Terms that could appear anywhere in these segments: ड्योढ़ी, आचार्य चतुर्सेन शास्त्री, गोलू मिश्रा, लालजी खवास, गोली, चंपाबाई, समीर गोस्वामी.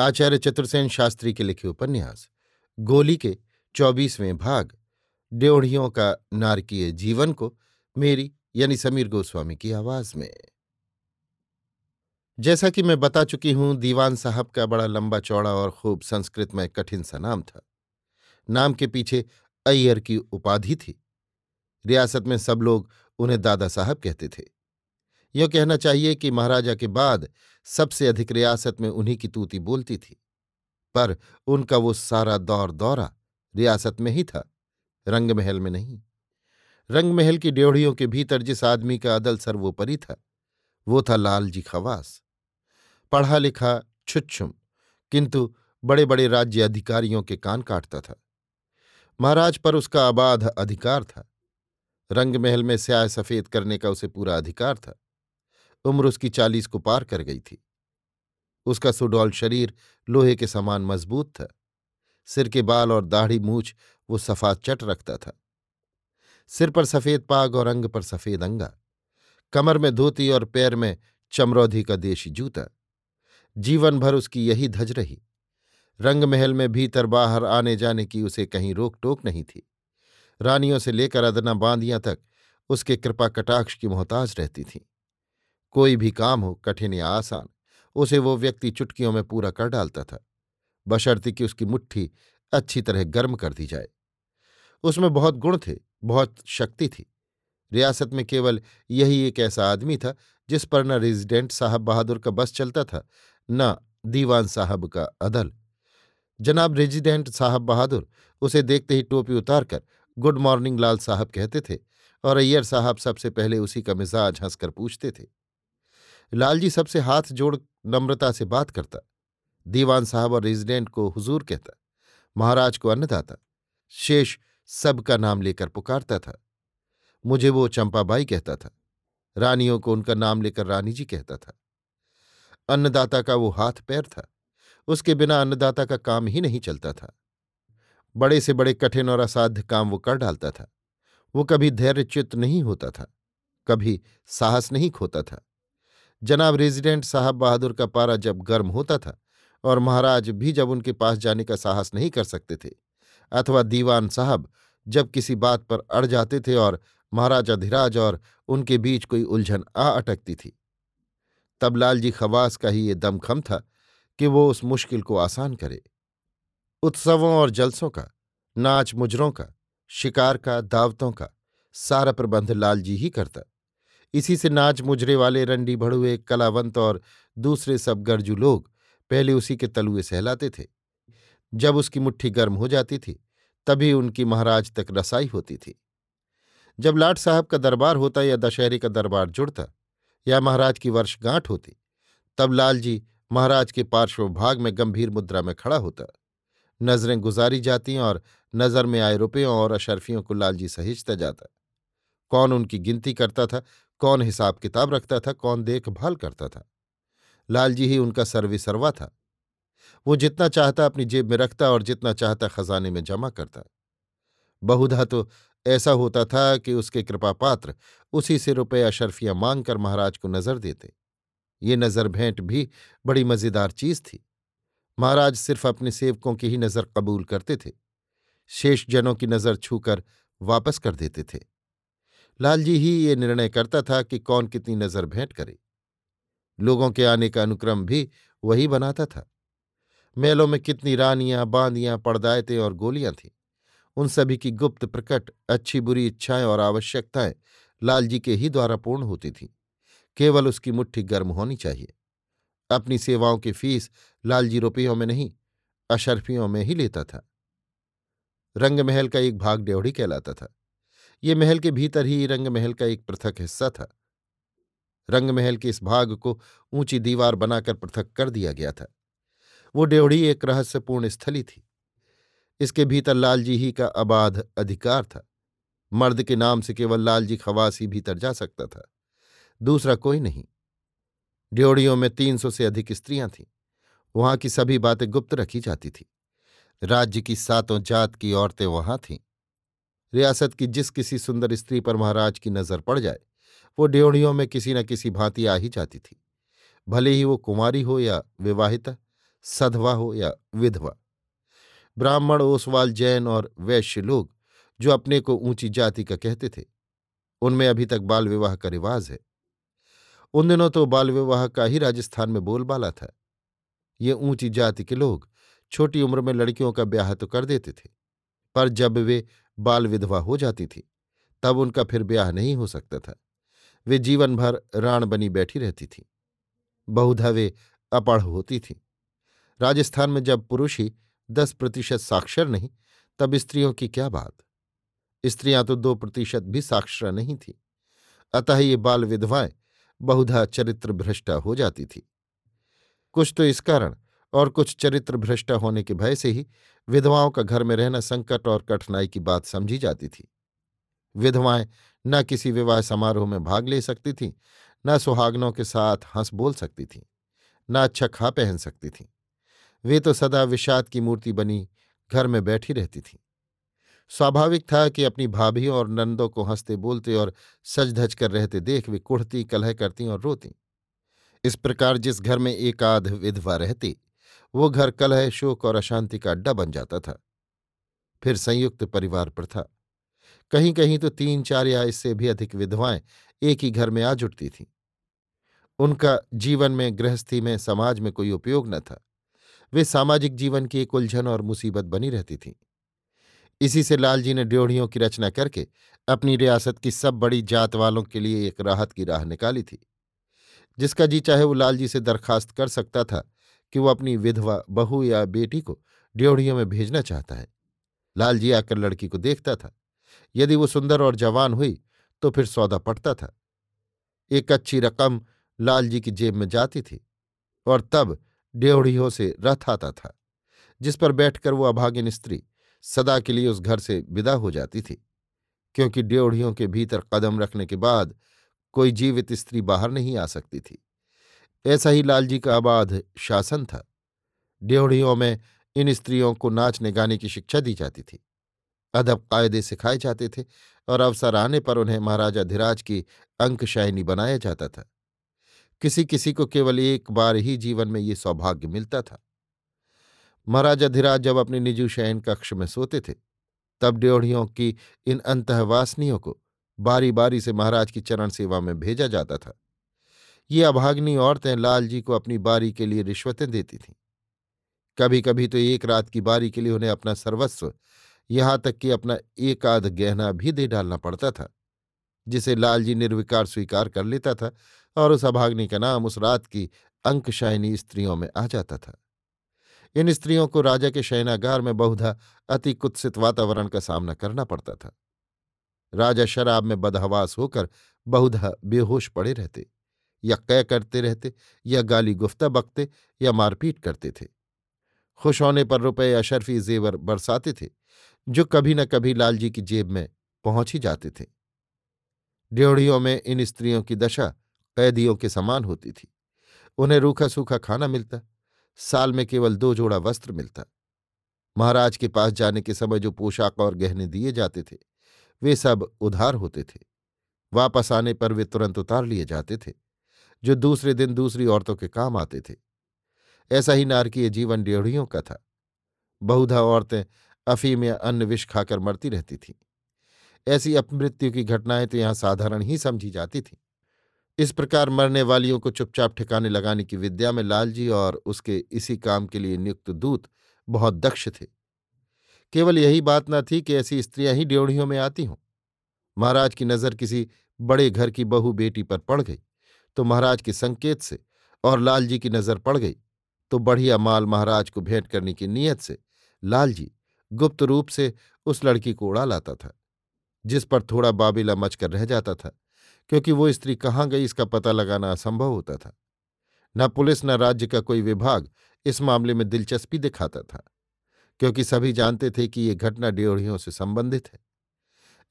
आचार्य चतुर्सेन शास्त्री के लिखे उपन्यास गोली के 24वें भाग ड्योढ़ियों का नारकीय जीवन को मेरी यानी समीर गोस्वामी की आवाज में। जैसा कि मैं बता चुकी हूं, दीवान साहब का बड़ा लंबा चौड़ा और खूब संस्कृत में कठिन सा नाम था। नाम के पीछे अय्यर की उपाधि थी। रियासत में सब लोग उन्हें दादा साहब कहते थे। यह कहना चाहिए कि महाराजा के बाद सबसे अधिक रियासत में उन्हीं की तूती बोलती थी। पर उनका वो सारा दौर दौरा रियासत में ही था, रंगमहल में नहीं। रंगमहल की ड्योढ़ियों के भीतर जिस आदमी का अदल सर्वोपरि था, वो था लालजी खवास। पढ़ा लिखा छुच्छुम, किंतु बड़े बड़े राज्य अधिकारियों के कान काटता था। महाराज पर उसका अबाध अधिकार था। रंगमहल में स्याह सफेद करने का उसे पूरा अधिकार था। उम्र उसकी 40 को पार कर गई थी। उसका सुडौल शरीर लोहे के समान मजबूत था। सिर के बाल और दाढ़ी मूछ वो सफाद चट रखता था। सिर पर सफेद पाग और अंग पर सफेद अंगा। कमर में धोती और पैर में चमरौधी का देशी जूता। जीवन भर उसकी यही धज रही। रंगमहल में भीतर बाहर आने जाने की उसे कहीं रोक टोक नहीं थी। रानियों से लेकर अदना बांदियां तक उसके कृपा कटाक्ष की मोहताज रहती थीं। कोई भी काम हो, कठिन या आसान, उसे वो व्यक्ति चुटकियों में पूरा कर डालता था, बशर्ते कि उसकी मुट्ठी अच्छी तरह गर्म कर दी जाए। उसमें बहुत गुण थे, बहुत शक्ति थी। रियासत में केवल यही एक ऐसा आदमी था जिस पर न रेजिडेंट साहब बहादुर का बस चलता था, न दीवान साहब का अदल। जनाब रेजिडेंट साहब बहादुर उसे देखते ही टोपी उतारकर गुड मॉर्निंग लाल साहब कहते थे, और अय्यर साहब सबसे पहले उसी का मिजाज हंसकर पूछते थे। लालजी सबसे हाथ जोड़ नम्रता से बात करता। दीवान साहब और रेजिडेंट को हुजूर कहता, महाराज को अन्नदाता, शेष सबका नाम लेकर पुकारता था। मुझे वो चंपाबाई कहता था। रानियों को उनका नाम लेकर रानी जी कहता था। अन्नदाता का वो हाथ पैर था। उसके बिना अन्नदाता का काम ही नहीं चलता था। बड़े से बड़े कठिन और असाध्य काम वो कर डालता था। वो कभी धैर्यच्युत नहीं होता था, कभी साहस नहीं खोता था। जनाब रेजिडेंट साहब बहादुर का पारा जब गर्म होता था और महाराज भी जब उनके पास जाने का साहस नहीं कर सकते थे, अथवा दीवान साहब जब किसी बात पर अड़ जाते थे और महाराजाधिराज और उनके बीच कोई उलझन आ अटकती थी, तब लालजी खवास का ही ये दमखम था कि वो उस मुश्किल को आसान करे। उत्सवों और जलसों का, नाच मुजरों का, शिकार का, दावतों का सारा प्रबंध लालजी ही करता। इसी से नाच मुजरे वाले रंडी भड़ुए, कलावंत और दूसरे सब गरजू लोग पहले उसी के तलुए सहलाते थे। जब उसकी मुट्ठी गर्म हो जाती थी, तभी उनकी महाराज तक रसाई होती थी। जब लाट साहब का दरबार होता या दशहरे का दरबार जुड़ता या महाराज की वर्षगांठ होती, तब लालजी महाराज के पार्श्वभाग में गंभीर मुद्रा में खड़ा होता। नजरें गुजारी जाती और नजर में आए रुपयों और अशर्फियों को लालजी सहेजता जाता। कौन उनकी गिनती करता था, कौन हिसाब किताब रखता था, कौन देखभाल करता था। लालजी ही उनका सर्वेसर्वा था। वो जितना चाहता अपनी जेब में रखता और जितना चाहता खजाने में जमा करता। बहुधा तो ऐसा होता था कि उसके कृपापात्र उसी से रुपए अशर्फियां मांगकर महाराज को नजर देते। ये नजर भेंट भी बड़ी मजेदार चीज थी। महाराज सिर्फ अपने सेवकों की ही नजर कबूल करते थे, शेष जनों की नजर छूकर वापस कर देते थे। लालजी ही ये निर्णय करता था कि कौन कितनी नजर भेंट करे। लोगों के आने का अनुक्रम भी वही बनाता था। महलों में कितनी रानियां, बांदियां, पड़दायतें और गोलियां थीं। उन सभी की गुप्त, प्रकट, अच्छी बुरी इच्छाएं और आवश्यकताएं लालजी के ही द्वारा पूर्ण होती थीं। केवल उसकी मुट्ठी गर्म होनी चाहिए। अपनी सेवाओं की फीस लालजी रुपयों में नहीं, अशर्फियों में ही लेता था। रंगमहल का एक भाग ड्योढ़ी कहलाता था। ये महल के भीतर ही रंगमहल का एक पृथक हिस्सा था। रंगमहल के इस भाग को ऊंची दीवार बनाकर पृथक कर दिया गया था। वो ड्योढ़ी एक रहस्यपूर्ण स्थली थी। इसके भीतर लालजी ही का अबाध अधिकार था। मर्द के नाम से केवल लालजी खवास ही भीतर जा सकता था, दूसरा कोई नहीं। ड्योढ़ियों में 300 से अधिक स्त्रियां थीं। वहां की सभी बातें गुप्त रखी जाती थी। राज्य की सातों जात की औरतें वहां थीं। रियासत की जिस किसी सुंदर स्त्री पर महाराज की नजर पड़ जाए, वो ड्योढ़ियों में किसी न किसी भांति आ ही जाती थी, भले ही वो कुमारी हो या विवाहिता, सधवा हो या विधवा। ब्राह्मण, ओसवाल, जैन और वैश्य लोग जो अपने को ऊंची जाति का कहते थे, उनमें अभी तक बाल विवाह का रिवाज है। उन दिनों तो बाल विवाह का ही राजस्थान में बोलबाला था। ये ऊंची जाति के लोग छोटी उम्र में लड़कियों का ब्याह तो कर देते थे, पर जब वे बाल विधवा हो जाती थी तब उनका फिर ब्याह नहीं हो सकता था। वे जीवन भर राण बनी बैठी रहती थीं। बहुधा वे अपढ़ होती थीं। राजस्थान में जब पुरुष ही 10% साक्षर नहीं, तब स्त्रियों की क्या बात। स्त्रियां तो 2% भी साक्षर नहीं थीं। अतः ये बाल विधवाएं बहुधा चरित्र भ्रष्टा हो जाती थीं। कुछ तो इस कारण और कुछ चरित्र भ्रष्टा होने के भय से ही विधवाओं का घर में रहना संकट और कठिनाई की बात समझी जाती थी। विधवाएं न किसी विवाह समारोह में भाग ले सकती थीं, न सुहागनों के साथ हंस बोल सकती थीं, न अच्छा खा पहन सकती थीं। वे तो सदा विषाद की मूर्ति बनी घर में बैठी रहती थीं। स्वाभाविक था कि अपनी भाभी और नंदों को हंसते बोलते और सज धज कर रहते देख वे कुढ़ती, कलह करती और रोतीं। इस प्रकार जिस घर में एक आध विधवा रहती, वो घर कलह, शोक और अशांति का अड्डा बन जाता था। फिर संयुक्त परिवार प्रथा। कहीं कहीं तो 3-4 या इससे भी अधिक विधवाएं एक ही घर में आ जुटती थीं। उनका जीवन में, गृहस्थी में, समाज में कोई उपयोग न था। वे सामाजिक जीवन की एक उलझन और मुसीबत बनी रहती थीं। इसी से लालजी ने ड्योढ़ियों की रचना करके अपनी रियासत की सब बड़ी जात वालों के लिए एक राहत की राह निकाली थी। जिसका जी चाहे वो लालजी से दरखास्त कर सकता था कि वो अपनी विधवा बहू या बेटी को ड्योढ़ियों में भेजना चाहता है। लालजी आकर लड़की को देखता था। यदि वो सुंदर और जवान हुई तो फिर सौदा पटता था। एक अच्छी रकम लालजी की जेब में जाती थी और तब ड्योढ़ियों से रथ आता था, जिस पर बैठकर वो अभागिन स्त्री सदा के लिए उस घर से विदा हो जाती थी, क्योंकि ड्योढ़ियों के भीतर कदम रखने के बाद कोई जीवित स्त्री बाहर नहीं आ सकती थी। ऐसा ही लालजी का अबाध शासन था। ड्योढ़ियों में इन स्त्रियों को नाचने गाने की शिक्षा दी जाती थी, अदब कायदे सिखाए जाते थे और अवसर आने पर उन्हें महाराजाधिराज की अंकशायनी बनाया जाता था। किसी किसी को केवल एक बार ही जीवन में ये सौभाग्य मिलता था। महाराजाधिराज जब अपने निजी शयन कक्ष में सोते थे, तब ड्योढ़ियों की इन अंतःवासनियों को बारी बारी से महाराज की चरण सेवा में भेजा जाता था। ये अभागिनी औरतें लालजी को अपनी बारी के लिए रिश्वतें देती थीं। कभी कभी तो एक रात की बारी के लिए उन्हें अपना सर्वस्व, यहां तक कि अपना एक आध गहना भी दे डालना पड़ता था, जिसे लालजी निर्विकार स्वीकार कर लेता था और उस अभागिनी का नाम उस रात की अंकशायनी स्त्रियों में आ जाता था। इन स्त्रियों को राजा के शयनागार में बहुधा अति कुत्सित वातावरण का सामना करना पड़ता था। राजा शराब में बदहवास होकर बहुधा बेहोश पड़े रहते, या कै करते रहते, या गाली गुफ्ता बकते या मारपीट करते थे। खुश होने पर रुपए, अशर्फी, जेवर बरसाते थे, जो कभी न कभी लालजी की जेब में पहुंच ही जाते थे। ड्योढ़ियों में इन स्त्रियों की दशा कैदियों के समान होती थी। उन्हें रूखा सूखा खाना मिलता, साल में केवल 2 जोड़ा वस्त्र मिलता। महाराज के पास जाने के समय जो पोशाक और गहने दिए जाते थे, वे सब उधार होते थे। वापस आने पर वे तुरंत उतार लिए जाते थे, जो दूसरे दिन दूसरी औरतों के काम आते थे। ऐसा ही नारकीय जीवन ड्योढ़ियों का था। बहुधा औरतें अफीम या अन्य विष खाकर मरती रहती थीं। ऐसी अपमृत्यु की घटनाएं तो यहाँ साधारण ही समझी जाती थीं। इस प्रकार मरने वालियों को चुपचाप ठिकाने लगाने की विद्या में लालजी और उसके इसी काम के लिए नियुक्त दूत बहुत दक्ष थे। केवल यही बात न थी कि ऐसी स्त्रियां ही ड्योढ़ियों में आती हों। महाराज की नज़र किसी बड़े घर की बहू बेटी पर पड़ गई तो महाराज के संकेत से, और लालजी की नज़र पड़ गई तो बढ़िया माल महाराज को भेंट करने की नीयत से लालजी गुप्त रूप से उस लड़की को उड़ा लाता था, जिस पर थोड़ा बाबिला मचकर रह जाता था, क्योंकि वो स्त्री कहाँ गई इसका पता लगाना असंभव होता था। न पुलिस न राज्य का कोई विभाग इस मामले में दिलचस्पी दिखाता था, क्योंकि सभी जानते थे कि ये घटना ड्योढ़ियों से संबंधित है।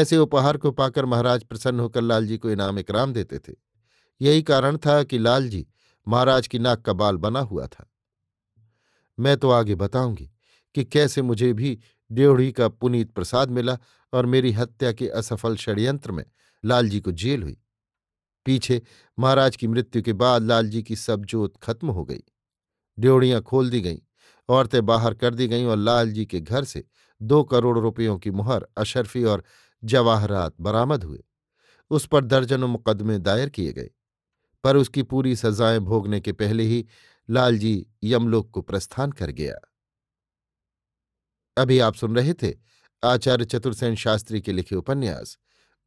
ऐसे उपहार को पाकर महाराज प्रसन्न होकर लालजी को इनाम इकराम देते थे। यही कारण था कि लालजी महाराज की नाक का बाल बना हुआ था। मैं तो आगे बताऊंगी कि कैसे मुझे भी ड्योढ़ी का पुनीत प्रसाद मिला और मेरी हत्या के असफल षड्यंत्र में लालजी को जेल हुई। पीछे महाराज की मृत्यु के बाद लालजी की सब जोत खत्म हो गई। ड्योढ़ियां खोल दी गईं, औरतें बाहर कर दी गईं और लालजी के घर से 2 करोड़ रुपयों की मुहर, अशरफी और जवाहरात बरामद हुए। उस पर दर्जनों मुकदमे दायर किए गए, पर उसकी पूरी सजाएं भोगने के पहले ही लालजी यमलोक को प्रस्थान कर गया। अभी आप सुन रहे थे आचार्य चतुर्सेन शास्त्री के लिखे उपन्यास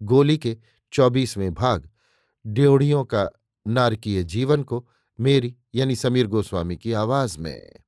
गोली के 24वें भाग ड्योढ़ियों का नारकीय जीवन को मेरी यानी समीर गोस्वामी की आवाज में।